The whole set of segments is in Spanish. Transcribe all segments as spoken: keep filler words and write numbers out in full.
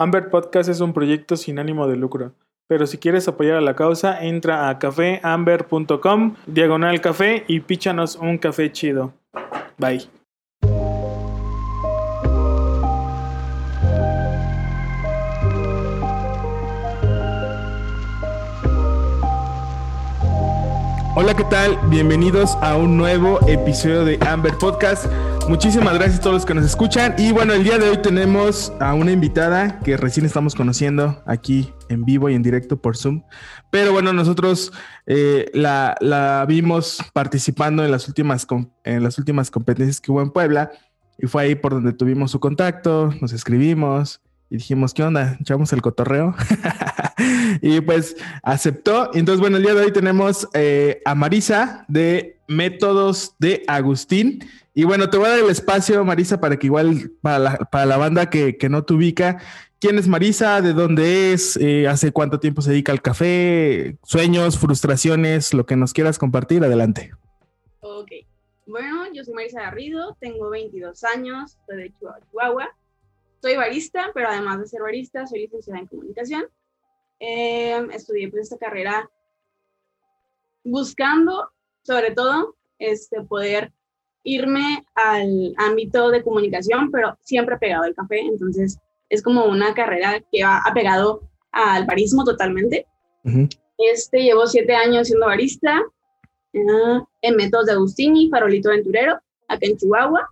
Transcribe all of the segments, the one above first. Amber Podcast es un proyecto sin ánimo de lucro, pero si quieres apoyar a la causa, entra a café amber punto com, diagonal café y píchanos un café chido. Bye. Hola, ¿qué tal? Bienvenidos a un nuevo episodio de Amber Podcast. Muchísimas gracias a todos los que nos escuchan. Y bueno, el día de hoy tenemos a una invitada que recién estamos conociendo aquí en vivo y en directo por Zoom. Pero bueno, nosotros eh, la, la vimos participando en las, últimas com- en las últimas competencias que hubo en Puebla. Y fue ahí por donde tuvimos su contacto, nos escribimos y dijimos, ¿qué onda? ¿Echamos el cotorreo? Y pues aceptó. Entonces, bueno, el día de hoy tenemos eh, a Marisa de Métodos de Agustín. Y bueno, te voy a dar el espacio, Marisa, para que igual, para la, para la banda que, que no te ubica, ¿quién es Marisa? ¿De dónde es? Eh, ¿Hace cuánto tiempo se dedica al café? ¿Sueños, frustraciones? Lo que nos quieras compartir, adelante. Ok. Bueno, yo soy Marisa Garrido, tengo veintidós años, soy de Chihuahua. Soy barista, pero además de ser barista, soy licenciada en comunicación. Eh, estudié pues esta carrera buscando, sobre todo, este, poder irme al ámbito de comunicación, pero siempre pegado al café. Entonces, es como una carrera que va apegado al barismo totalmente. Uh-huh. Este, llevo siete años siendo barista eh, en Métodos de Agustín y Farolito Aventurero, acá en Chihuahua.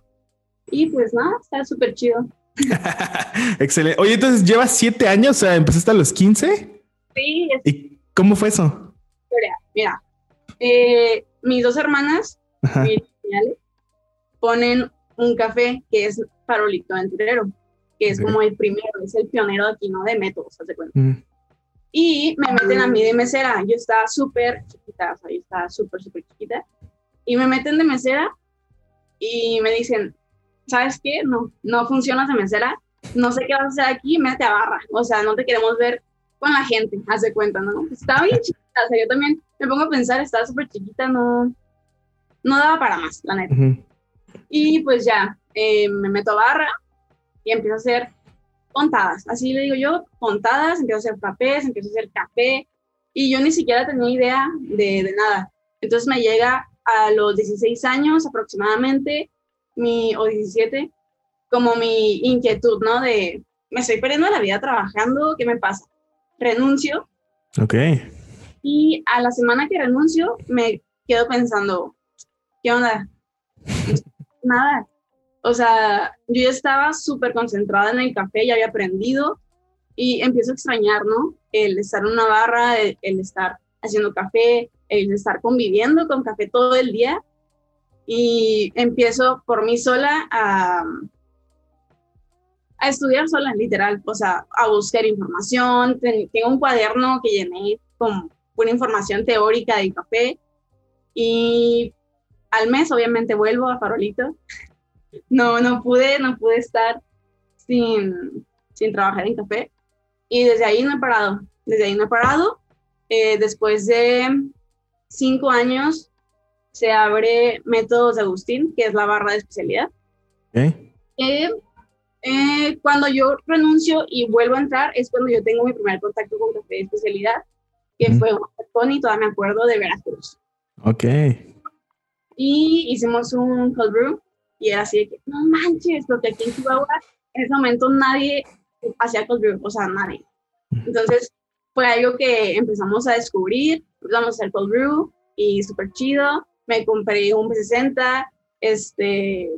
Y pues nada, está súper chido. Excelente. Oye, entonces llevas siete años, o sea, empezaste a los quince. Sí. Es... ¿Y cómo fue eso? Mira, eh, mis dos hermanas, Miriam y Alex, ponen un café que es Farolito Aventurero, que es sí. como el primero, es el pionero aquí, ¿no? De métodos, haz de cuenta. Mm. Y me meten a mí de mesera. Yo estaba súper chiquita, o sea, yo estaba súper, súper chiquita. Y me meten de mesera y me dicen... ¿Sabes qué? No, no funcionas de mesera, no sé qué vas a hacer aquí, métete a barra, o sea, no te queremos ver con la gente, haz de cuenta, ¿no? Pues estaba bien chiquita, o sea, yo también me pongo a pensar, estaba súper chiquita, no, no daba para más, la neta. Uh-huh. Y pues ya, eh, me meto a barra y empiezo a hacer pontadas, así le digo yo, pontadas, empiezo a hacer papés, empiezo a hacer café, y yo ni siquiera tenía idea de, de nada. Entonces me llega a los dieciséis años aproximadamente, mi, o diecisiete, como mi inquietud, ¿no? De, me estoy perdiendo la vida trabajando, ¿qué me pasa? Renuncio. Ok. Y a la semana que renuncio, me quedo pensando, ¿qué onda? Nada. O sea, yo ya estaba súper concentrada en el café, ya había aprendido, y empiezo a extrañar, ¿no? El estar en una barra, el, el estar haciendo café, el estar conviviendo con café todo el día. Y empiezo por mí sola a, a estudiar sola, literal, o sea, a buscar información. Tengo un cuaderno que llené con pura información teórica del café y al mes obviamente vuelvo a Farolito. No, no pude, no pude estar sin, sin trabajar en café y desde ahí no he parado, desde ahí no he parado. Eh, después de cinco años... se abre Métodos de Agustín, que es la barra de especialidad. ¿Eh? Eh, eh, cuando yo renuncio y vuelvo a entrar, es cuando yo tengo mi primer contacto con café de especialidad, que mm. fue con y todavía me acuerdo de Veracruz. Ok. Y hicimos un cold brew, y era así de que, no manches, porque aquí en Chihuahua, en ese momento nadie hacía cold brew, o sea, nadie. Entonces, fue algo que empezamos a descubrir, empezamos a hacer cold brew, y súper chido. Me compré un P sesenta, este,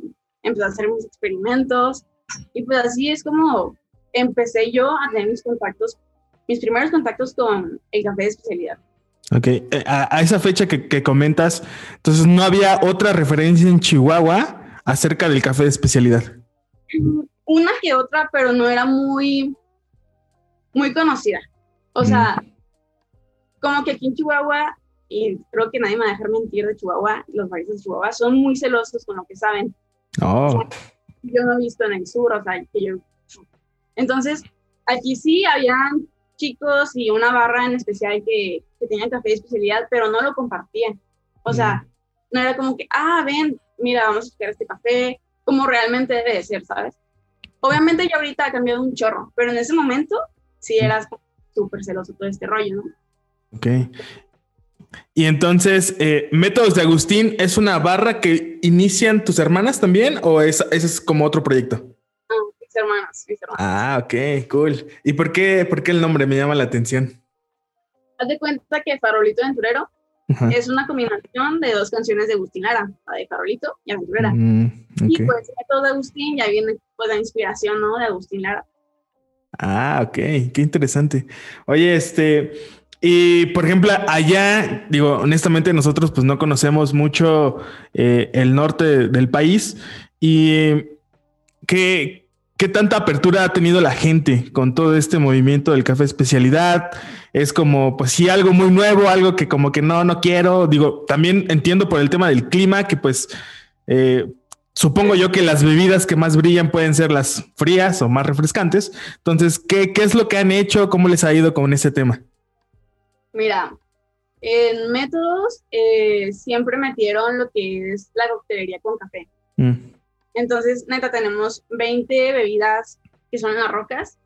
empecé a hacer mis experimentos y pues así es como empecé yo a tener mis contactos, mis primeros contactos con el café de especialidad. Ok, a, a esa fecha que, que comentas, entonces no había otra referencia en Chihuahua acerca del café de especialidad. Una que otra, pero no era muy, muy conocida. O mm. sea, como que aquí en Chihuahua... y creo que nadie me va a dejar mentir de Chihuahua, los baristas de Chihuahua son muy celosos con lo que saben. Oh. O sea, yo no he visto en el sur, o sea, que yo... Entonces, aquí sí habían chicos y una barra en especial que, que tenía café de especialidad, pero no lo compartían. O mm. sea, no era como que, ah, ven, mira, vamos a buscar este café, como realmente debe de ser, ¿sabes? Obviamente yo ahorita ha cambiado un chorro, pero en ese momento sí eras súper celoso todo este rollo, ¿no? Ok. Y entonces, eh, Métodos de Agustín, ¿es una barra que inician tus hermanas también o ese es como otro proyecto? No, mis hermanas, mis hermanas. Ah, ok, cool. ¿Y por qué, por qué el nombre me llama la atención? Haz de cuenta que Farolito Aventurero uh-huh. es una combinación de dos canciones de Agustín Lara, la de Farolito y Aventurera. Mm, okay. Y pues Métodos de Agustín ya viene pues la inspiración, ¿no? De Agustín Lara. Ah, ok, qué interesante. Oye, este... Y, por ejemplo, allá, digo, honestamente nosotros pues no conocemos mucho eh, el norte del país y ¿qué, qué tanta apertura ha tenido la gente con todo este movimiento del café especialidad? Es como, pues sí, algo muy nuevo, algo que como que no, no quiero. Digo, también entiendo por el tema del clima que pues eh, supongo yo que las bebidas que más brillan pueden ser las frías o más refrescantes. Entonces, ¿qué, qué es lo que han hecho? ¿Cómo les ha ido con ese tema? Mira, en Métodos eh, siempre metieron lo que es la coctelería con café. Mm. Entonces, neta, tenemos veinte bebidas que son en las rocas,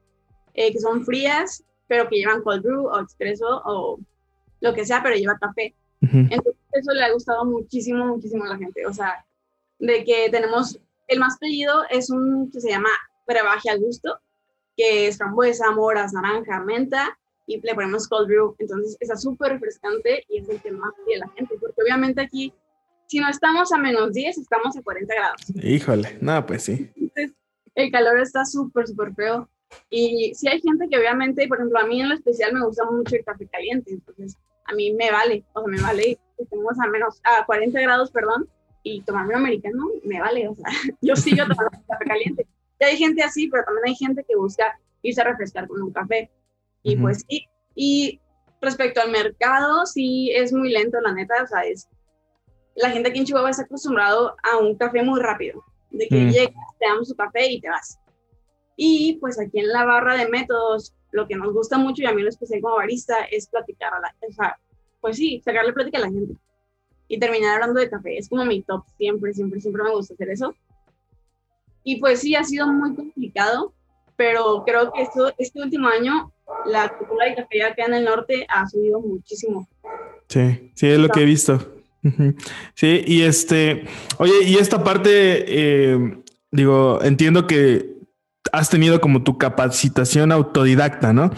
eh, que son frías, pero que llevan cold brew o expreso o lo que sea, pero lleva café. Mm-hmm. Entonces, eso le ha gustado muchísimo, muchísimo a la gente. O sea, de que tenemos, el más pedido es un que se llama brebaje a gusto, que es frambuesa, moras, naranja, menta, y le ponemos cold brew, entonces está súper refrescante y es el que más pide la gente, porque obviamente aquí, si no estamos a menos diez, estamos a cuarenta grados. Híjole, no, pues sí. Entonces, el calor está súper, súper feo, y sí hay gente que obviamente, por ejemplo, a mí en lo especial me gusta mucho el café caliente, entonces a mí me vale, o sea, me vale que estemos a, menos, a cuarenta grados, perdón, y tomarme un americano, me vale, o sea, yo sigo tomando café caliente. Y hay gente así, pero también hay gente que busca irse a refrescar con un café. Y pues sí, y, y respecto al mercado, sí es muy lento, la neta, o sea, es, la gente aquí en Chihuahua está acostumbrado a un café muy rápido, de que mm. llegas, te damos tu café y te vas. Y pues aquí en la barra de Métodos, lo que nos gusta mucho, y a mí lo especial como barista, es platicar a la, o sea, pues sí, sacarle plática a la gente y terminar hablando de café, es como mi top, siempre, siempre, siempre me gusta hacer eso. Y pues sí, ha sido muy complicado, pero creo que esto, este último año, la cultura de café acá en el norte ha subido muchísimo. Sí, sí, es lo que he visto. Sí, y este, oye, y esta parte, eh, digo, entiendo que has tenido como tu capacitación autodidacta, ¿no?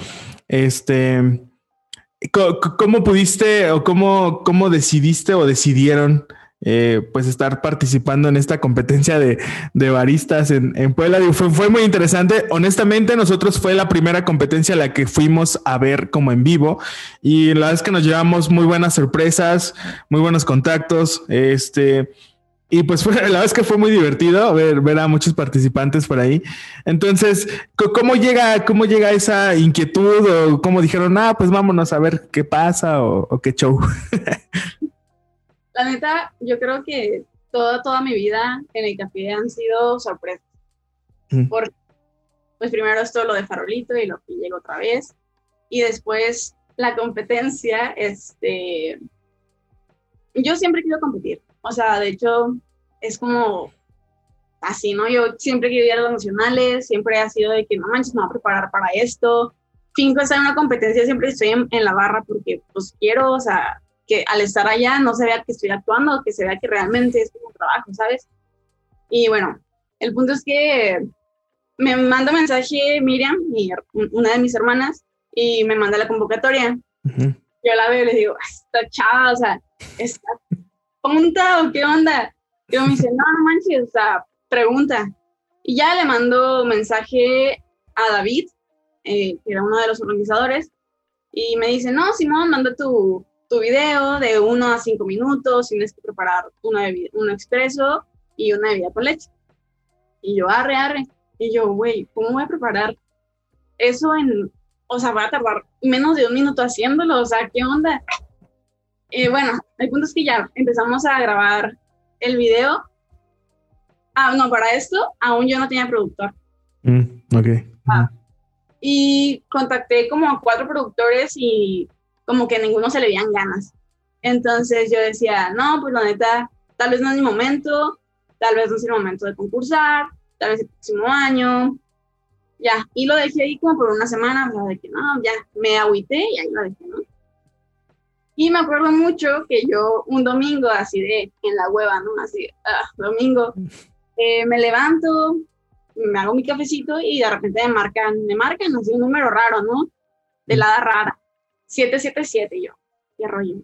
Este, ¿cómo, cómo pudiste o cómo, cómo decidiste o decidieron Eh, pues estar participando en esta competencia de, de baristas en, en Puebla? Digo, fue, fue muy interesante, honestamente nosotros fue la primera competencia a la que fuimos a ver como en vivo y la verdad es que nos llevamos muy buenas sorpresas, muy buenos contactos, este, y pues fue, la verdad es que fue muy divertido ver, ver a muchos participantes por ahí. Entonces, ¿cómo llega, cómo llega esa inquietud o cómo dijeron, ah, pues vámonos a ver qué pasa o, o qué show? La neta, yo creo que toda, toda mi vida en el café han sido sorpresas. Mm. Porque, pues primero esto lo de Farolito y lo que llegó otra vez. Y después la competencia, este... Yo siempre quiero competir. O sea, de hecho, es como así, ¿no? Yo siempre quiero ir a los nacionales, siempre ha sido de que no manches, me voy a preparar para esto. Finco está en una competencia, siempre estoy en, en la barra porque pues quiero, o sea... que al estar allá no se vea que estoy actuando, que se vea que realmente es como un trabajo, ¿sabes? Y bueno, el punto es que me manda un mensaje Miriam, mi, una de mis hermanas, y me manda la convocatoria. Uh-huh. Yo la veo y le digo, esta chava, o sea, ¿está punta o qué onda? Y me dice, no, no manches, o sea, pregunta. Y ya le mando mensaje a David, eh, que era uno de los organizadores, y me dice, no, Simón, manda tu... tu video de uno a cinco minutos, tienes que preparar una bebida, un expreso y una bebida con leche. Y yo, arre, arre. Y yo, güey, ¿cómo voy a preparar eso en, o sea, voy a tardar menos de un minuto haciéndolo? O sea, ¿qué onda? Eh, bueno, el punto es que ya empezamos a grabar el video. Ah, no, para esto aún yo no tenía productor. Mm, ok. Ah, y contacté como a cuatro productores y... como que a ninguno se le veían ganas. Entonces yo decía, no, pues la neta, tal vez no es mi momento, tal vez no es el momento de concursar, tal vez el próximo año, ya, y lo dejé ahí como por una semana, o sea, de que no, ya, me agüité y ahí lo dejé, ¿no? Y me acuerdo mucho que yo un domingo, así de, en la hueva, ¿no? Así, ah, domingo, eh, me levanto, me hago mi cafecito y de repente me marcan, me marcan así un número raro, ¿no? De la edad rara, siete siete siete, yo, qué rollo.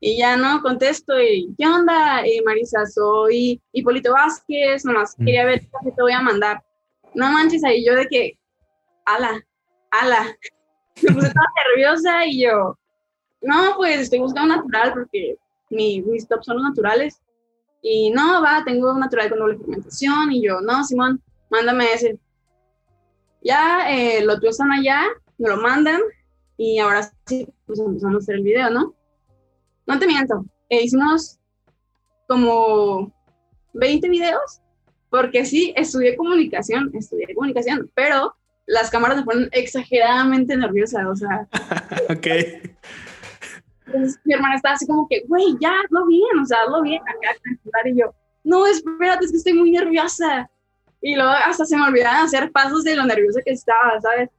Y ya, ¿no? Contesto y, ¿qué onda, eh, Marisa? Soy y Polito Vázquez, nomás mm. quería ver qué te voy a mandar. No manches, ahí yo de que, ala, ala. Me puse toda nerviosa y yo... No, pues estoy buscando natural porque mi, mis tops son los naturales. Y no, va, tengo un natural con doble fermentación. Y yo, no, Simón, mándame ese. Ya, eh, lo tuestan allá, me lo mandan. Y ahora sí, pues empezamos a hacer el video, ¿no? No te miento, eh, hicimos como veinte videos. Porque sí, estudié comunicación, estudié comunicación. Pero las cámaras me ponen exageradamente nerviosa, o sea. Ok. Entonces, mi hermana estaba así como que, güey, ya, hazlo bien, o sea, hazlo bien, acá, acá, y yo, no, espérate, es que estoy muy nerviosa, y luego hasta se me olvidaban hacer pasos de lo nerviosa que estaba, ¿sabes?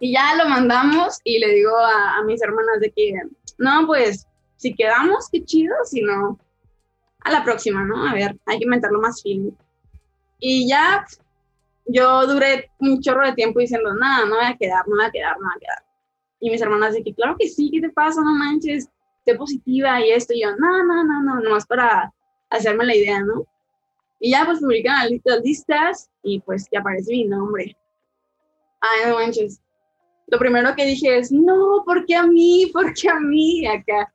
Y ya lo mandamos, y le digo a, a mis hermanas de que, no, pues, si quedamos, qué chido, si no, a la próxima, ¿no? A ver, hay que inventarlo más film. Y ya, yo duré un chorro de tiempo diciendo, nada, no voy a quedar, no voy a quedar, no voy a quedar. Y mis hermanas de que, claro que sí, ¿qué te pasa? No manches, te positiva y esto. Y yo, no, no, no, no, nomás para hacerme la idea, ¿no? Y ya, pues, publican las listas y, pues, ya aparece mi nombre. Ay, no manches. Lo primero que dije es, no, ¿por qué a mí? ¿Por qué a mí? Acá,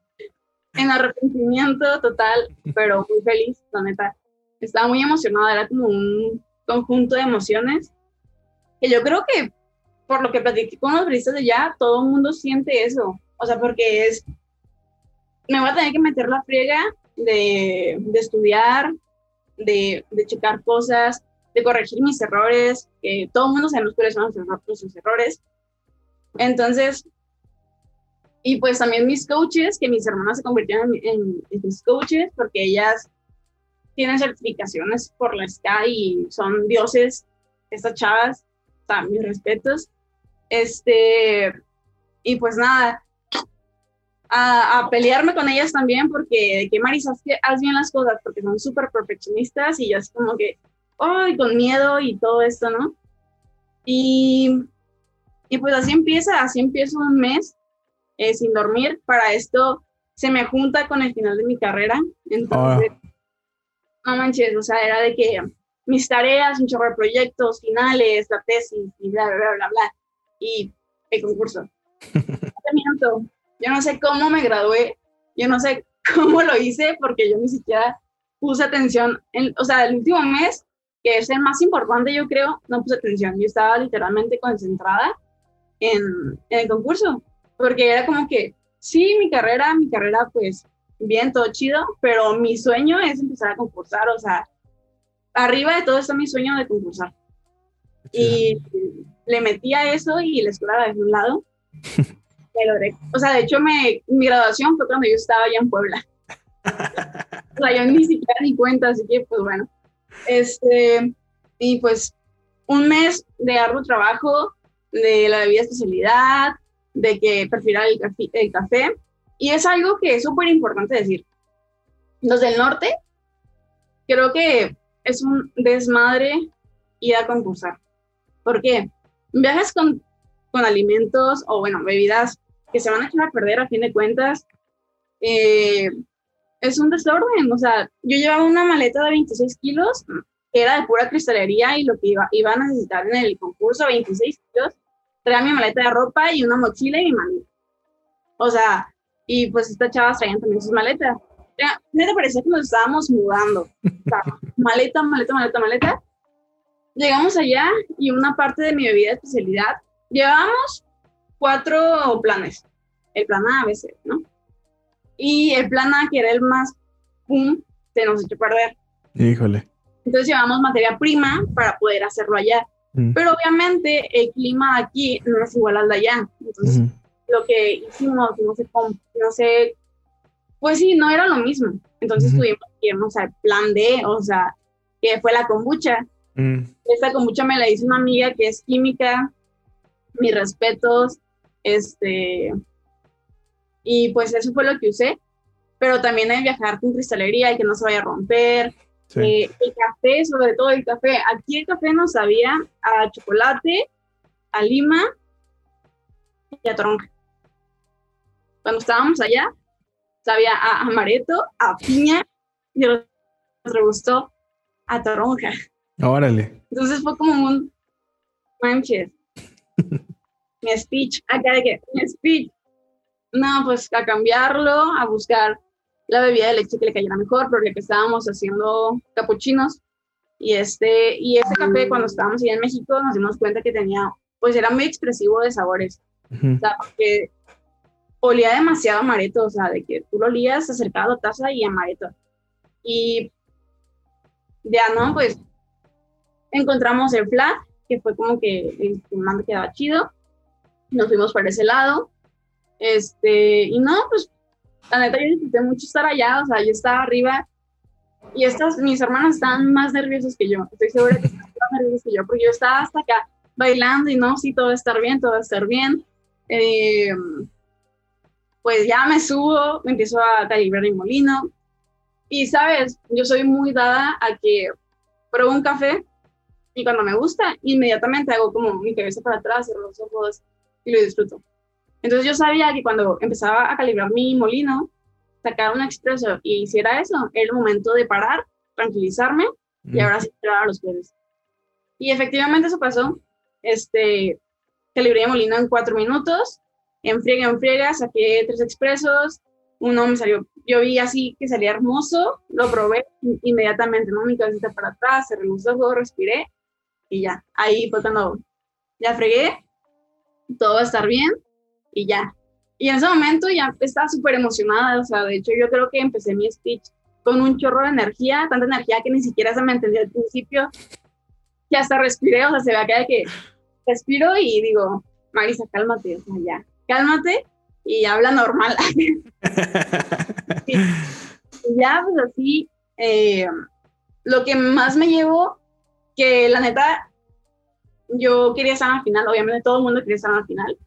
en arrepentimiento total, pero muy feliz, la neta. Estaba muy emocionada, era como un conjunto de emociones que yo creo que, por lo que platiqué con los periodistas de allá, todo el mundo siente eso, o sea, porque es, me voy a tener que meter la friega de, de estudiar, de, de checar cosas, de corregir mis errores, que todo el mundo sabemos cuáles son sus errores, entonces, y pues también mis coaches, que mis hermanas se convirtieron en, en, en mis coaches, porque ellas tienen certificaciones por la S C A y son dioses, estas chavas, a mis respetos, este, y pues nada, a, a pelearme con ellas también, porque de que Marisa, haz bien las cosas, porque son súper perfeccionistas, y yo así como que, ay, oh, con miedo y todo esto, ¿no? Y, y pues así empieza, así empiezo un mes, eh, sin dormir, para esto se me junta con el final de mi carrera, entonces, oh. no manches, o sea, era de que mis tareas, un chorro de proyectos, finales, la tesis, y bla, bla, bla, bla, bla, y el concurso. Miento. Yo no sé cómo me gradué, yo no sé cómo lo hice, porque yo ni siquiera puse atención, en, o sea, el último mes, que es el más importante, yo creo, no puse atención, yo estaba literalmente concentrada en, en el concurso, porque era como que, sí, mi carrera, mi carrera, pues, bien, todo chido, pero mi sueño es empezar a concursar, o sea, arriba de todo está mi sueño de concursar. Y le metí a eso y la escuela de un lado. Me logré. O sea, de hecho, me, mi graduación fue cuando yo estaba allá en Puebla. O sea, yo ni siquiera di cuenta, así que, pues, bueno. Este, y, pues, un mes de arduo trabajo, de la bebida especialidad, de que perfilar el, café, el café. Y es algo que es súper importante decir. Los del norte, creo que es un desmadre ir a concursar. ¿Por qué? Viajas con, con alimentos o, bueno, bebidas que se van a echar a perder a fin de cuentas. Eh, es un desorden. O sea, yo llevaba una maleta de veintiséis kilos, que era de pura cristalería y lo que iba, iba a necesitar en el concurso, veintiséis kilos. Traía mi maleta de ropa y una mochila y mi maleta. O sea, y pues estas chavas traían también sus maletas. Me parecía que nos estábamos mudando. O sea, maleta, maleta, maleta, maleta. Llegamos allá y una parte de mi bebida de especialidad. Llevábamos cuatro planes. El plan A, B, C, ¿no? Y el plan A, que era el más pum, se nos echó a perder. Híjole. Entonces llevamos materia prima para poder hacerlo allá. Mm. Pero obviamente el clima de aquí no es igual al de allá. Entonces mm. lo que hicimos, no sé cómo, no sé... Pues sí, no era lo mismo. Entonces uh-huh. tuvimos que irnos al plan D, o sea, que fue la kombucha. Mm. Esta kombucha me la hizo una amiga que es química, mis respetos, este, y pues eso fue lo que usé, pero también el viajar con cristalería y que no se vaya a romper, sí. eh, el café, sobre todo el café, aquí el café nos sabía a chocolate, a lima y a toronja. Cuando estábamos allá, sabía a amaretto, a piña, y nos gustó a toronja. Órale. Entonces fue como un manches. Mi speech, acá de que, mi speech. No, pues a cambiarlo, a buscar la bebida de leche que le cayera mejor, porque estábamos haciendo capuchinos. Y este, y ese café, cuando estábamos allá en México, nos dimos cuenta que tenía, pues era muy expresivo de sabores. Uh-huh. O sea, porque olía demasiado amaretto, o sea, de que tú lo olías, se acercaba a la taza y amaretto. Y ya, ¿no? Pues encontramos el flat, que fue como que el que más me quedaba chido. Nos fuimos para ese lado. Este, y no, pues, la neta, yo disfruté mucho estar allá, o sea, yo estaba arriba. Y estas, mis hermanas estaban más nerviosas que yo. Estoy segura que estaban más nerviosas que yo, porque yo estaba hasta acá bailando y no, sí, todo va a estar bien, todo va a estar bien. Eh... pues ya me subo, me empiezo a calibrar el molino, y sabes, yo soy muy dada a que pruebo un café, y cuando me gusta, inmediatamente hago como mi cabeza para atrás, cierro los ojos, y lo disfruto. Entonces yo sabía que cuando empezaba a calibrar mi molino, sacar un expreso, y hiciera eso, era el momento de parar, tranquilizarme, mm. y ahora sí tirar a los pies. Y efectivamente eso pasó, este, calibré el molino en cuatro minutos, en friega, en friega, saqué tres expresos, uno me salió, yo vi así que salía hermoso, lo probé inmediatamente, ¿no? Mi cabecita para atrás, cerré los ojos, respiré, y ya, ahí fue cuando ya fregué, todo va a estar bien, y ya. Y en ese momento ya estaba súper emocionada, o sea, de hecho yo creo que empecé mi speech con un chorro de energía, tanta energía que ni siquiera se me entendió al principio, que hasta respiré, o sea, se ve acá de que respiro y digo, Marisa, cálmate, o sea, ya. Cálmate y habla normal. Sí. Ya, pues así, eh, lo que más me llevó, que la neta, yo quería estar en la final, obviamente todo el mundo quería estar en la final.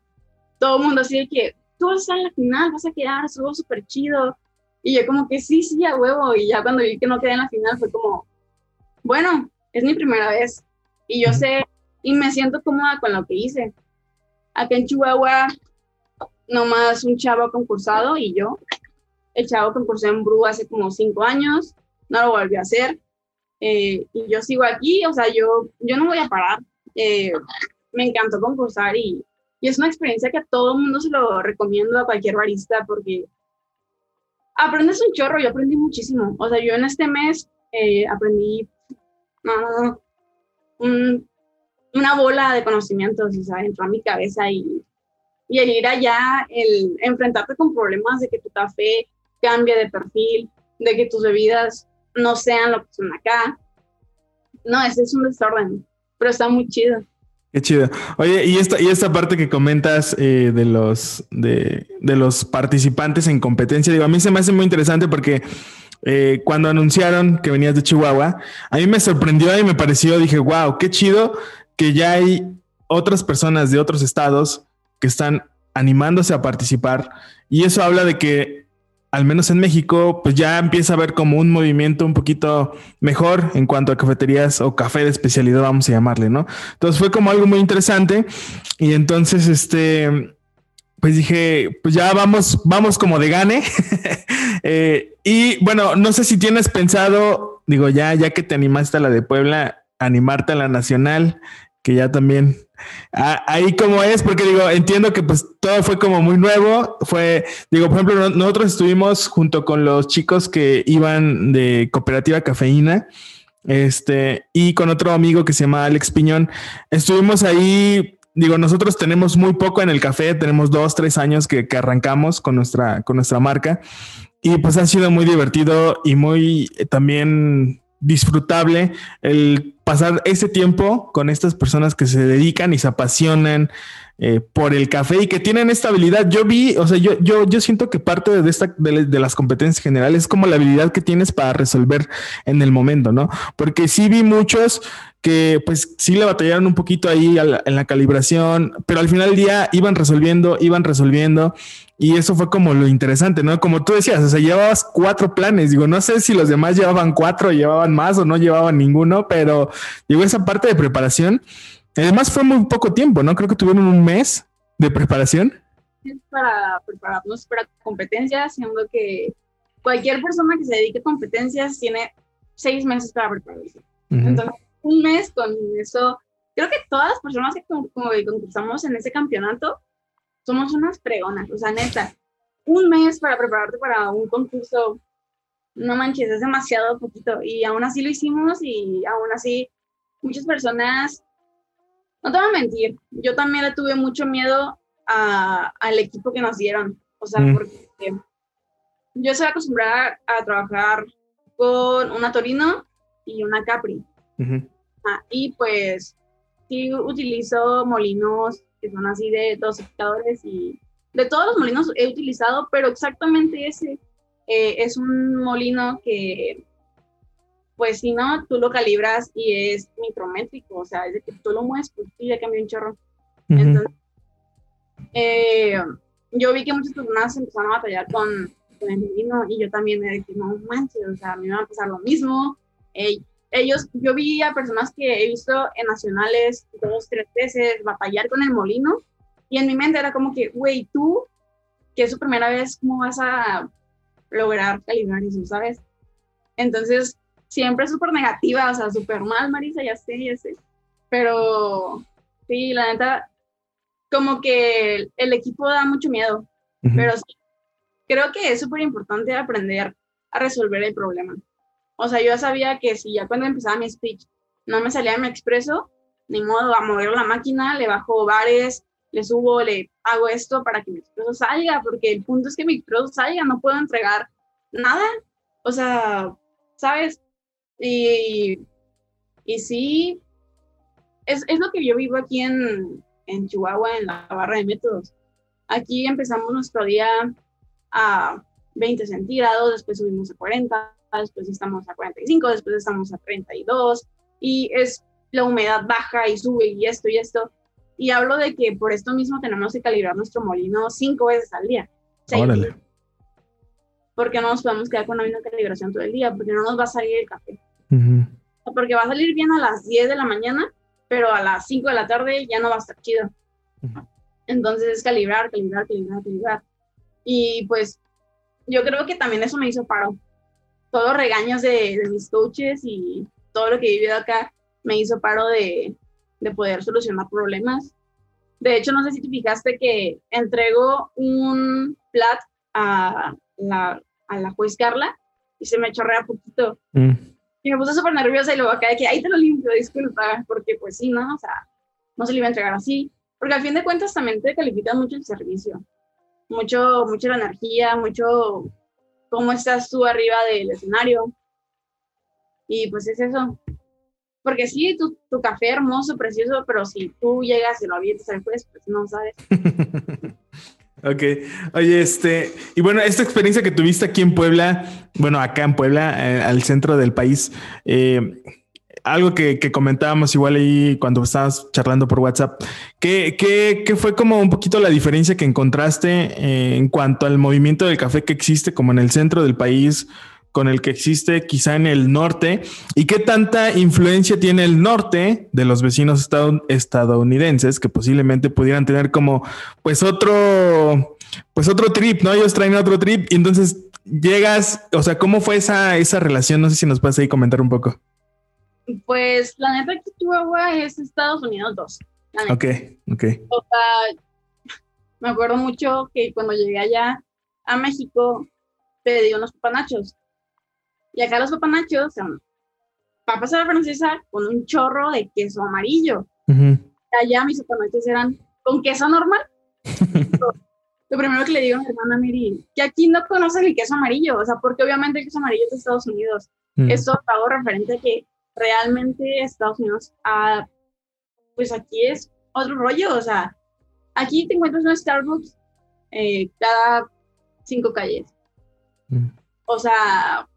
Todo el mundo así de que, tú vas a estar en la final, vas a quedar, estuvo súper chido. Y yo como que sí, sí, a huevo. Y ya cuando vi que no quedé en la final fue como, bueno, es mi primera vez. Y yo sé, y me siento cómoda con lo que hice. Acá en Chihuahua, nomás un chavo concursado y yo. El chavo concursó en Bru hace como cinco años, no lo volvió a hacer. Eh, y yo sigo aquí, o sea, yo, yo no voy a parar. Eh, me encantó concursar y, y es una experiencia que a todo el mundo se lo recomiendo, a cualquier barista, porque aprendes un chorro, yo aprendí muchísimo. O sea, yo en este mes eh, aprendí uh, un... una bola de conocimientos, o sea, entró a mi cabeza y, y el ir allá, el enfrentarte con problemas de que tu café cambie de perfil, de que tus bebidas no sean lo que son acá. No, ese es un desorden, pero está muy chido. Qué chido. Oye, y esta, y esta parte que comentas eh, de los, de, de los participantes en competencia, digo, a mí se me hace muy interesante porque... Eh, cuando anunciaron que venías de Chihuahua, a mí me sorprendió y me pareció, dije, wow, qué chido que ya hay otras personas de otros estados que están animándose a participar, y eso habla de que, al menos en México, pues ya empieza a haber como un movimiento un poquito mejor en cuanto a cafeterías o café de especialidad, vamos a llamarle, ¿no? Entonces fue como algo muy interesante, y entonces este... pues dije, pues ya vamos, vamos como de gane. eh, y bueno, no sé si tienes pensado, digo, ya, ya que te animaste a la de Puebla, animarte a la nacional, que ya también, a, ahí como es, porque digo, entiendo que pues todo fue como muy nuevo, fue, digo, por ejemplo, nosotros estuvimos junto con los chicos que iban de Cooperativa Cafeína, este, y con otro amigo que se llama Alex Piñón, estuvimos ahí. Digo, nosotros tenemos muy poco en el café, tenemos dos, tres años que, que arrancamos con nuestra, con nuestra marca, y pues ha sido muy divertido y muy eh, también disfrutable el pasar ese tiempo con estas personas que se dedican y se apasionan eh, por el café y que tienen esta habilidad. Yo vi, o sea, yo, yo, yo siento que parte de esta, de, de las competencias generales es como la habilidad que tienes para resolver en el momento, ¿no? Porque sí vi muchos que pues sí le batallaron un poquito ahí la, en la calibración, pero al final del día iban resolviendo, iban resolviendo y eso fue como lo interesante, ¿no? Como tú decías, o sea, llevabas cuatro planes, digo, no sé si los demás llevaban cuatro, llevaban más o no llevaban ninguno, pero digo, esa parte de preparación, además fue muy poco tiempo, ¿no? Creo que tuvieron un mes de preparación. Para prepararnos para competencias, siendo que cualquier persona que se dedique a competencias tiene seis meses para prepararse. Uh-huh. Entonces, un mes con eso, creo que todas las personas que como, como que concursamos en ese campeonato somos unas fregonas, o sea, neta, un mes para prepararte para un concurso, no manches, es demasiado poquito, y aún así lo hicimos, y aún así muchas personas, no te voy a mentir, yo también le tuve mucho miedo a, al equipo que nos dieron, o sea, mm. porque yo estaba acostumbrada a trabajar con una Torino y una Capri, mm-hmm. ah, y pues sí utilizo molinos que son así de dos secadores y de todos los molinos he utilizado, pero exactamente ese eh, es un molino que, pues si no, tú lo calibras y es micrométrico, o sea, es de que tú lo mueves, pues sí, ya cambió un chorro. Uh-huh. Entonces, eh, yo vi que muchas personas empezaron a batallar con, con el molino y yo también era que no manches, o sea, a mí me va a pasar lo mismo. Eh, Ellos, yo vi a personas que he visto en nacionales dos, tres veces batallar con el molino y en mi mente era como que, güey, tú, que es tu primera vez, ¿cómo vas a lograr calibrar eso, sabes? Entonces, siempre súper negativa, o sea, súper mal, Marisa, ya sé, ya sé. Pero, sí, la neta, como que el, el equipo da mucho miedo, uh-huh. pero sí, creo que es súper importante aprender a resolver el problema. O sea, yo ya sabía que si ya cuando empezaba mi speech no me salía de mi expreso, ni modo, a mover la máquina, le bajo bares, le subo, le hago esto para que mi expreso salga, porque el punto es que mi expreso salga, no puedo entregar nada, o sea, ¿sabes? Y, y sí, es, es lo que yo vivo aquí en, en Chihuahua, en la barra de métodos. Aquí empezamos nuestro día a veinte centígrados, después subimos a cuarenta, después estamos a cuarenta y cinco, después estamos a treinta y dos, y es la humedad baja y sube y esto y esto, y hablo de que por esto mismo tenemos que calibrar nuestro molino cinco veces al día. Órale. Porque no nos podemos quedar con la misma calibración todo el día, porque no nos va a salir el café. Uh-huh. Porque va a salir bien a las diez de la mañana, pero a las cinco de la tarde ya no va a estar chido. Uh-huh. Entonces es calibrar, calibrar, calibrar, calibrar. Y pues yo creo que también eso me hizo paro. Todos los regaños de, de mis coaches y todo lo que he vivido acá me hizo paro de, de poder solucionar problemas. De hecho, no sé si te fijaste que entrego un plat a la, a la juez Carla y se me chorrea poquito. Mm. Y me puse súper nerviosa y luego acá de que ahí te lo limpio, disculpa, porque pues sí, ¿no? O sea, no se le iba a entregar así. Porque al fin de cuentas también te califica mucho el servicio. Mucho, mucho la energía, mucho... cómo estás tú arriba del escenario, y pues es eso, porque sí, tu, tu café hermoso, precioso, pero si tú llegas y lo avientas al juez, pues no sabes. Ok, oye, este, y bueno, esta experiencia que tuviste aquí en Puebla, bueno, acá en Puebla, eh, al centro del país, eh, algo que, que comentábamos igual ahí cuando estabas charlando por WhatsApp, ¿qué, qué, qué fue como un poquito la diferencia que encontraste en cuanto al movimiento del café que existe como en el centro del país con el que existe quizá en el norte? ¿Y qué tanta influencia tiene el norte de los vecinos estadounidenses que posiblemente pudieran tener como pues otro, pues otro trip, ¿no? Ellos traen otro trip y entonces llegas, o sea, ¿cómo fue esa, esa relación? No sé si nos puedes ahí comentar un poco. Pues la neta que Chihuahua es Estados Unidos dos. Ok, ok. O sea, me acuerdo mucho que cuando llegué allá a México pedí unos papanachos. Y acá los papanachos son papas a la francesa con un chorro de queso amarillo. Uh-huh. Allá mis papanachos eran con queso normal. Lo primero que le digo a mi hermana Miri, que aquí no conoces el queso amarillo, o sea, porque obviamente el queso amarillo es de Estados Unidos. Mm. Esto hago referente a que realmente Estados Unidos, ah, pues aquí es otro rollo, o sea, aquí te encuentras un Starbucks eh, cada cinco calles. Mm. O sea,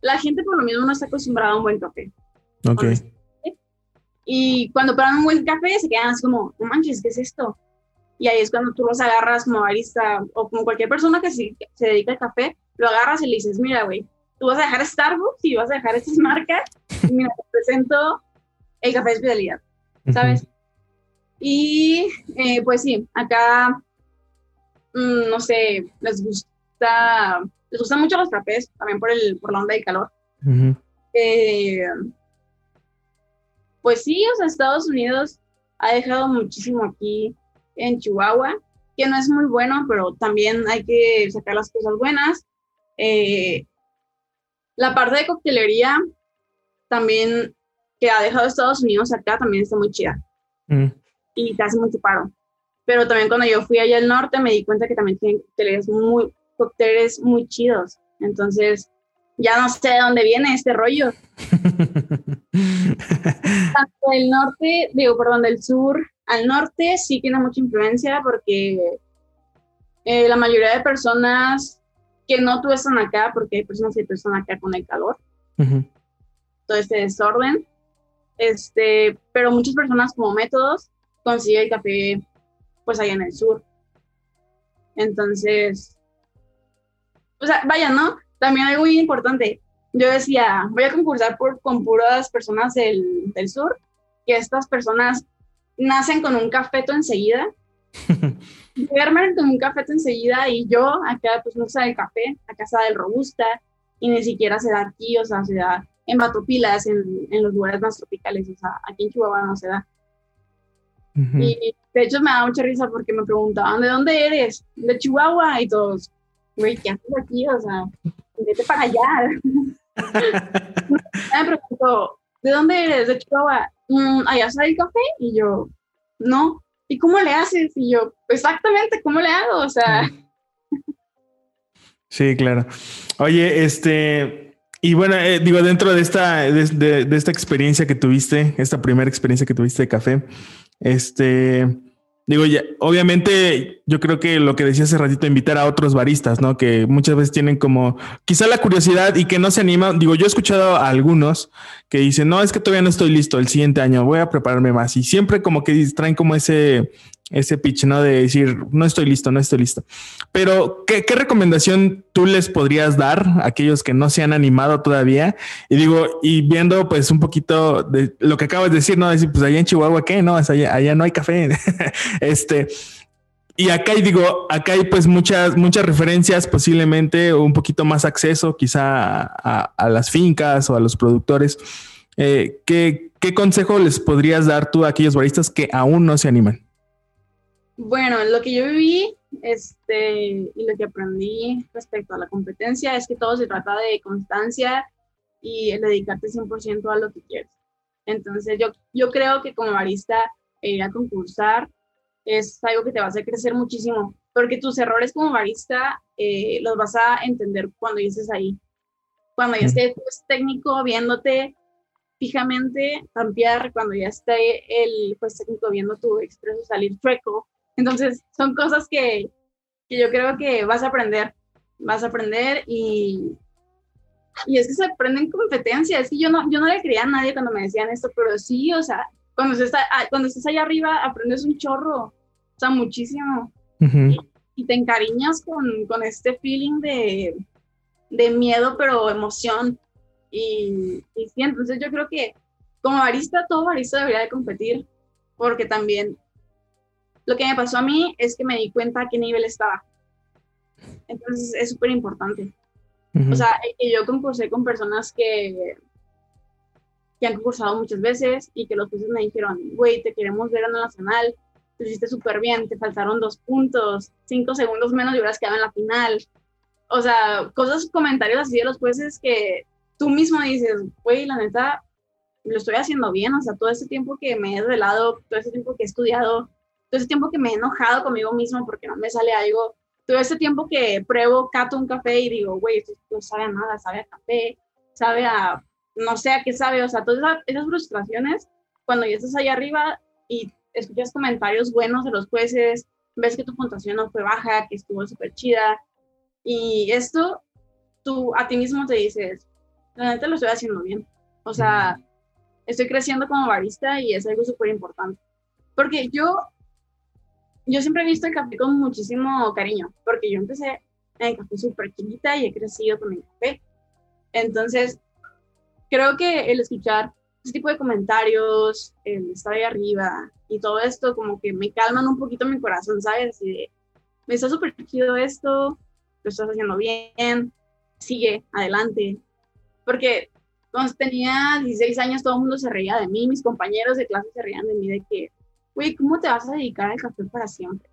la gente por lo mismo no está acostumbrada a un buen café. Ok. Y cuando paran un buen café se quedan así como, no manches, ¿qué es esto? Y ahí es cuando tú los agarras como barista o como cualquier persona que se, se dedica al café, lo agarras y le dices, mira, güey, tú vas a dejar Starbucks y vas a dejar estas marcas, y mira, te presento el café de especialidad, ¿sabes? Uh-huh. Y eh, pues sí, acá, mmm, no sé, les gusta, les gustan mucho los cafés, también por, el, por la onda del calor. Uh-huh. Eh... Pues sí, o sea, Estados Unidos ha dejado muchísimo aquí en Chihuahua, que no es muy bueno, pero también hay que sacar las cosas buenas. Eh, la parte de coctelería también que ha dejado Estados Unidos acá también está muy chida. Mm. Y casi mucho paro. Pero también cuando yo fui allá al norte me di cuenta que también tienen coctelerías muy, cocteleres muy chidos. Entonces, ya no sé de dónde viene este rollo. Tanto del norte, digo, perdón, del sur al norte sí tiene mucha influencia porque eh, la mayoría de personas que no tuestan acá, porque hay personas que tuestan acá con el calor, uh-huh, todo este desorden, este, pero muchas personas como métodos consiguen el café pues allá en el sur. Entonces, o sea, vaya, ¿no? También algo muy importante. Yo decía, voy a concursar por, con puras personas del, del sur, que estas personas nacen con un cafeto enseguida, duermen con un cafeto enseguida, y yo acá pues no sé del café, acá se da el robusta, y ni siquiera se da aquí, o sea, se da en Batopilas, en, en los lugares más tropicales, o sea, aquí en Chihuahua no se da. Uh-huh. Y de hecho me da mucha risa porque me preguntaban, ¿de dónde eres? De Chihuahua, y todos, güey, ¿qué haces aquí? O sea, vete para allá. Me preguntó, ¿de dónde eres? De Chihuahua. Mm, ¿Allá sale el café? Y yo, no. ¿Y cómo le haces? Y yo, exactamente, ¿cómo le hago? O sea. Sí, claro. Oye, este, y bueno, eh, digo, dentro de esta, de, de, de esta experiencia que tuviste, esta primera experiencia que tuviste de café, este, digo, ya, obviamente yo creo que lo que decía hace ratito, invitar a otros baristas, ¿no? Que muchas veces tienen como quizá la curiosidad y que no se animan. Digo, yo he escuchado a algunos que dicen, no, es que todavía no estoy listo, el siguiente año voy a prepararme más. Y siempre como que traen como ese, ese pitch, ¿no? De decir, no estoy listo, no estoy listo. Pero, ¿qué, qué recomendación tú les podrías dar a aquellos que no se han animado todavía? Y digo, y viendo pues un poquito de lo que acabas de decir, ¿no? Decir, pues allá en Chihuahua, ¿qué? No, es allá, allá no hay café. Este... Y acá hay, digo, acá hay pues muchas, muchas referencias, posiblemente un poquito más acceso quizá a, a las fincas o a los productores. Eh, ¿qué, ¿Qué consejo les podrías dar tú a aquellos baristas que aún no se animan? Bueno, lo que yo viví este, y lo que aprendí respecto a la competencia es que todo se trata de constancia y dedicarte cien por ciento a lo que quieres. Entonces yo, yo creo que como barista ir a concursar es algo que te va a hacer crecer muchísimo, porque tus errores como barista eh, los vas a entender cuando ya estés ahí. Cuando ya esté pues, técnico viéndote fijamente campear, cuando ya esté el pues, técnico viendo tu expreso salir chueco. Entonces son cosas que, que yo creo que vas a aprender, vas a aprender y, y es que se aprenden competencias. Es que yo no, yo no le creía a nadie cuando me decían esto, pero sí, o sea, Cuando, se está, cuando estás allá arriba aprendes un chorro, o sea, muchísimo. Uh-huh. y, y te encariñas con, con este feeling de, de miedo, pero emoción. Y, y sí, entonces yo creo que como barista, todo barista debería de competir, porque también lo que me pasó a mí es que me di cuenta a qué nivel estaba. Entonces es súper importante. Uh-huh. O sea, que yo concursé con personas que... que han concursado muchas veces y que los jueces me dijeron, güey, te queremos ver en la nacional, te hiciste súper bien, te faltaron dos puntos, cinco segundos menos y hubieras quedado en la final. O sea, cosas, comentarios así de los jueces que tú mismo dices, güey, la neta, lo estoy haciendo bien, o sea, todo ese tiempo que me he desvelado, todo ese tiempo que he estudiado, todo ese tiempo que me he enojado conmigo mismo porque no me sale algo, todo ese tiempo que pruebo, cato un café y digo, güey, esto no sabe a nada, sabe a café. sabe a, no sé a qué sabe, o sea, todas esas frustraciones, cuando ya estás allá arriba y escuchas comentarios buenos de los jueces, ves que tu puntuación no fue baja, que estuvo súper chida, y esto, tú a ti mismo te dices, la neta lo estoy haciendo bien, o sea, estoy creciendo como barista y es algo súper importante, porque yo, yo siempre he visto el café con muchísimo cariño, porque yo empecé en el café súper chiquita y he crecido con el café, entonces, creo que el escuchar este tipo de comentarios, el estar ahí arriba y todo esto como que me calman un poquito mi corazón, ¿sabes? Así de, me está súper chido esto, lo estás haciendo bien, sigue, adelante. Porque cuando tenía dieciséis años todo el mundo se reía de mí, mis compañeros de clase se reían de mí de que, güey, ¿cómo te vas a dedicar al café para siempre?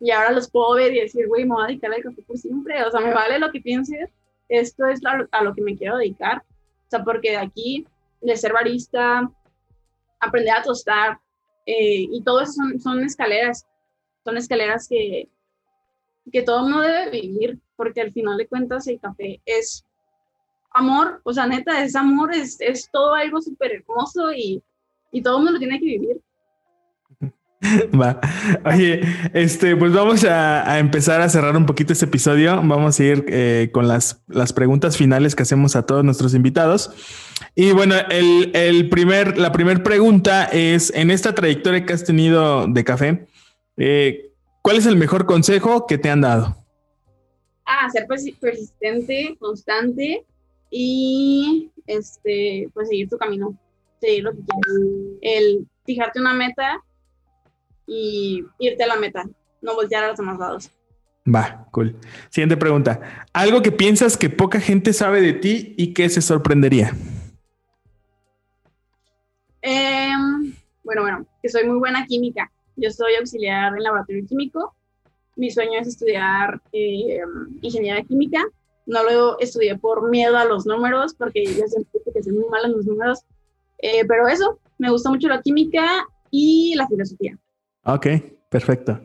Y ahora los puedo ver y decir, güey, me voy a dedicar al café por siempre, o sea, me vale lo que pienses, esto es a lo que me quiero dedicar, o sea, porque de aquí, de ser barista, aprender a tostar, eh, y todo eso son, son escaleras, son escaleras que, que todo uno debe vivir, porque al final de cuentas el café es amor, o sea, neta, es amor, es, es todo algo súper hermoso y, y todo uno lo tiene que vivir. Va. Oye, este, pues vamos a, a empezar a cerrar un poquito este episodio. Vamos a ir eh, con las, las preguntas finales que hacemos a todos nuestros invitados. Y bueno, el, el primer, la primera pregunta es, en esta trayectoria que has tenido de café, eh, ¿cuál es el mejor consejo que te han dado? Ah, ser persistente, constante y este, pues seguir tu camino, seguir lo que quieres. El fijarte una meta y irte a la meta, no voltear a los demás lados. Va, cool. Siguiente pregunta. ¿Algo que piensas que poca gente sabe de ti y que se sorprendería? Eh, bueno, bueno, que soy muy buena química. Yo soy auxiliar en laboratorio químico. Mi sueño es estudiar eh, ingeniería química. No lo estudié por miedo a los números, porque yo siempre dije que soy muy mala en los números. Eh, pero eso, me gusta mucho la química y la filosofía. Ok, perfecto.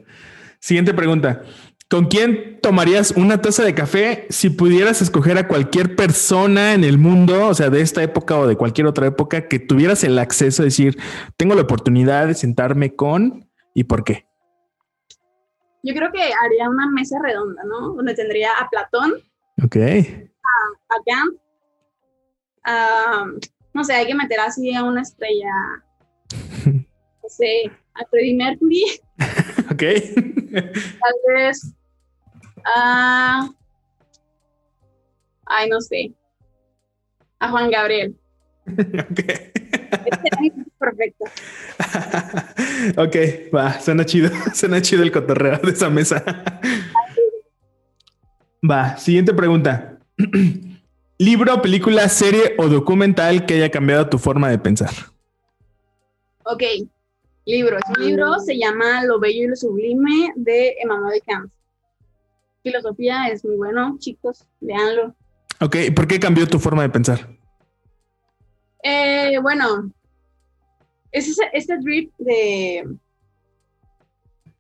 Siguiente pregunta. ¿Con quién tomarías una taza de café si pudieras escoger a cualquier persona en el mundo, o sea, de esta época o de cualquier otra época, que tuvieras el acceso a decir, tengo la oportunidad de sentarme con y por qué? Yo creo que haría una mesa redonda, ¿no? Donde tendría a Platón. Ok. A, a Kant. A, no sé, hay que meter así a una estrella. No sé. A Freddie Mercury. Ok. Tal vez. Uh, ay, no sé. A Juan Gabriel. Ok. Este es perfecto. Ok, va, suena chido. Suena chido el cotorreo de esa mesa. Va, siguiente pregunta. ¿Libro, película, serie o documental que haya cambiado tu forma de pensar? Ok. Libro, es un libro, se llama Lo Bello y Lo Sublime de Immanuel Kant. Filosofía es muy bueno, chicos, léanlo. Ok, ¿por qué cambió tu forma de pensar? Eh, bueno, es ese, este drip de,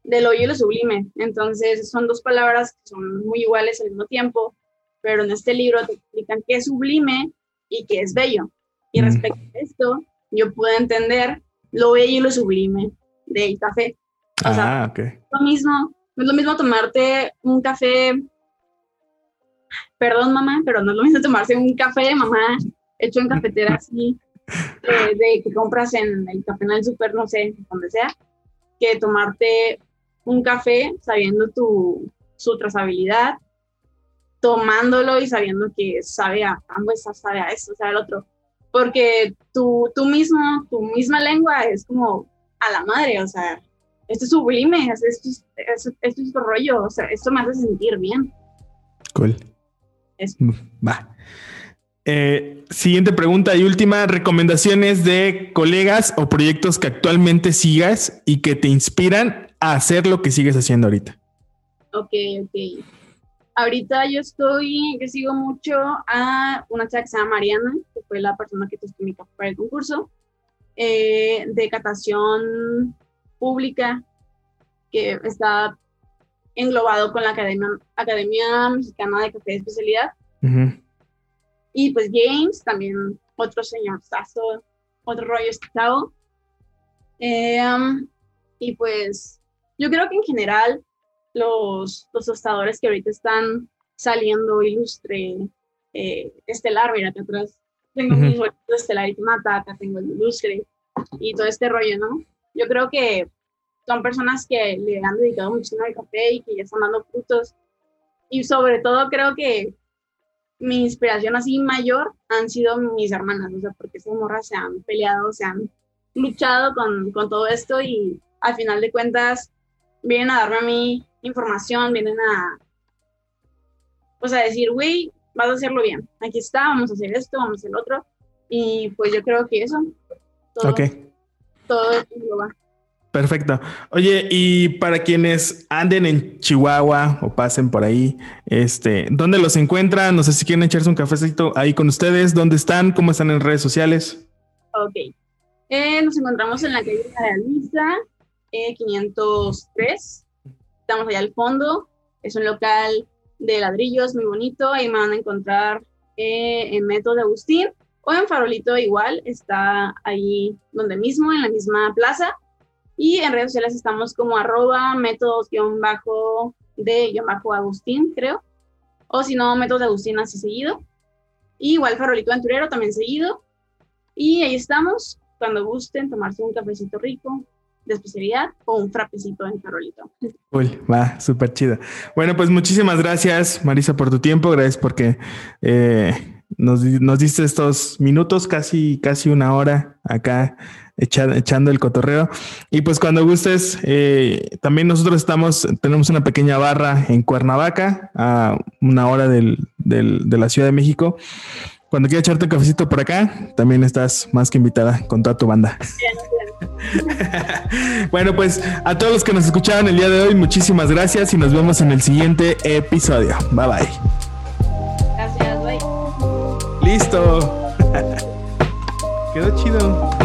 de Lo Bello y Lo Sublime. Entonces, son dos palabras que son muy iguales al mismo tiempo, pero en este libro te explican qué es sublime y qué es bello. Y mm. respecto a esto, yo pude entender lo bello y lo sublime del café. O ah, sea, okay. Es lo mismo, no es lo mismo tomarte un café, perdón mamá, pero no es lo mismo tomarse un café, mamá, hecho en cafetera así, de, de que compras en el café, en el súper, no sé, donde sea, que tomarte un café sabiendo tu, su trazabilidad, tomándolo y sabiendo que sabe a ambos, sabe a esto, sabe al otro. Porque tú, tú mismo, tu misma lengua es como a la madre, o sea, esto es sublime, esto es, esto, esto es rollo, o sea, esto me hace sentir bien. Cool. Eso. Va. Eh, siguiente pregunta y última, recomendaciones de colegas o proyectos que actualmente sigas y que te inspiran a hacer lo que sigues haciendo ahorita. Ok, ok. Ahorita yo estoy, yo sigo mucho a una chica que se llama Mariana, que fue la persona que tostó mi café para el concurso, eh, de catación pública, que está englobado con la Academia, Academia Mexicana de Café de Especialidad. Uh-huh. Y pues James, también otro señor Sassel, otro rollo este chavo. Eh, y pues yo creo que en general los, los tostadores que ahorita están saliendo ilustre, eh, estelar, mira, acá atrás tengo uh-huh. mi boleto estelar y que mata, acá tengo el ilustre y todo este rollo, ¿no? Yo creo que son personas que le han dedicado muchísimo al café y que ya están dando frutos. Y sobre todo creo que mi inspiración así mayor han sido mis hermanas, o sea, porque esas morras se han peleado, se han luchado con, con todo esto y al final de cuentas vienen a darme a mí información, vienen a, pues a decir, güey, vas a hacerlo bien, aquí está, vamos a hacer esto, vamos a hacer otro, y pues yo creo que eso, todo, okay. todo lo va. Perfecto. Oye, y para quienes anden en Chihuahua o pasen por ahí, este, ¿dónde los encuentran? No sé si quieren echarse un cafecito ahí con ustedes. ¿Dónde están? ¿Cómo están en redes sociales? Ok. Eh, nos encontramos en la calle de la Lisa, eh, quinientos tres. Estamos allá al fondo. Es un local de ladrillos muy bonito. Ahí me van a encontrar eh, en Métodos de Agustín o en Farolito igual. Está ahí donde mismo, en la misma plaza. Y en redes sociales estamos como arroba métodos guión bajo de guión bajo Agustín, creo. O si no, métodos de Agustín así seguido. Y igual Farolito Aventurero también seguido. Y ahí estamos, cuando gusten tomarse un cafecito rico de especialidad o un frapecito en Farolito. Cool, va, súper chido. Bueno, pues muchísimas gracias, Marisa, por tu tiempo. Gracias porque eh, nos, nos diste estos minutos, casi, casi una hora acá. Echando el cotorreo. Y pues cuando gustes, eh, también nosotros estamos, tenemos una pequeña barra en Cuernavaca, a una hora del, del, de la Ciudad de México. Cuando quieras echarte un cafecito por acá, también estás más que invitada con toda tu banda. Bien, bien. Bueno, pues a todos los que nos escucharon el día de hoy, muchísimas gracias y nos vemos en el siguiente episodio. Bye bye. Gracias, bye. Listo. Quedó chido.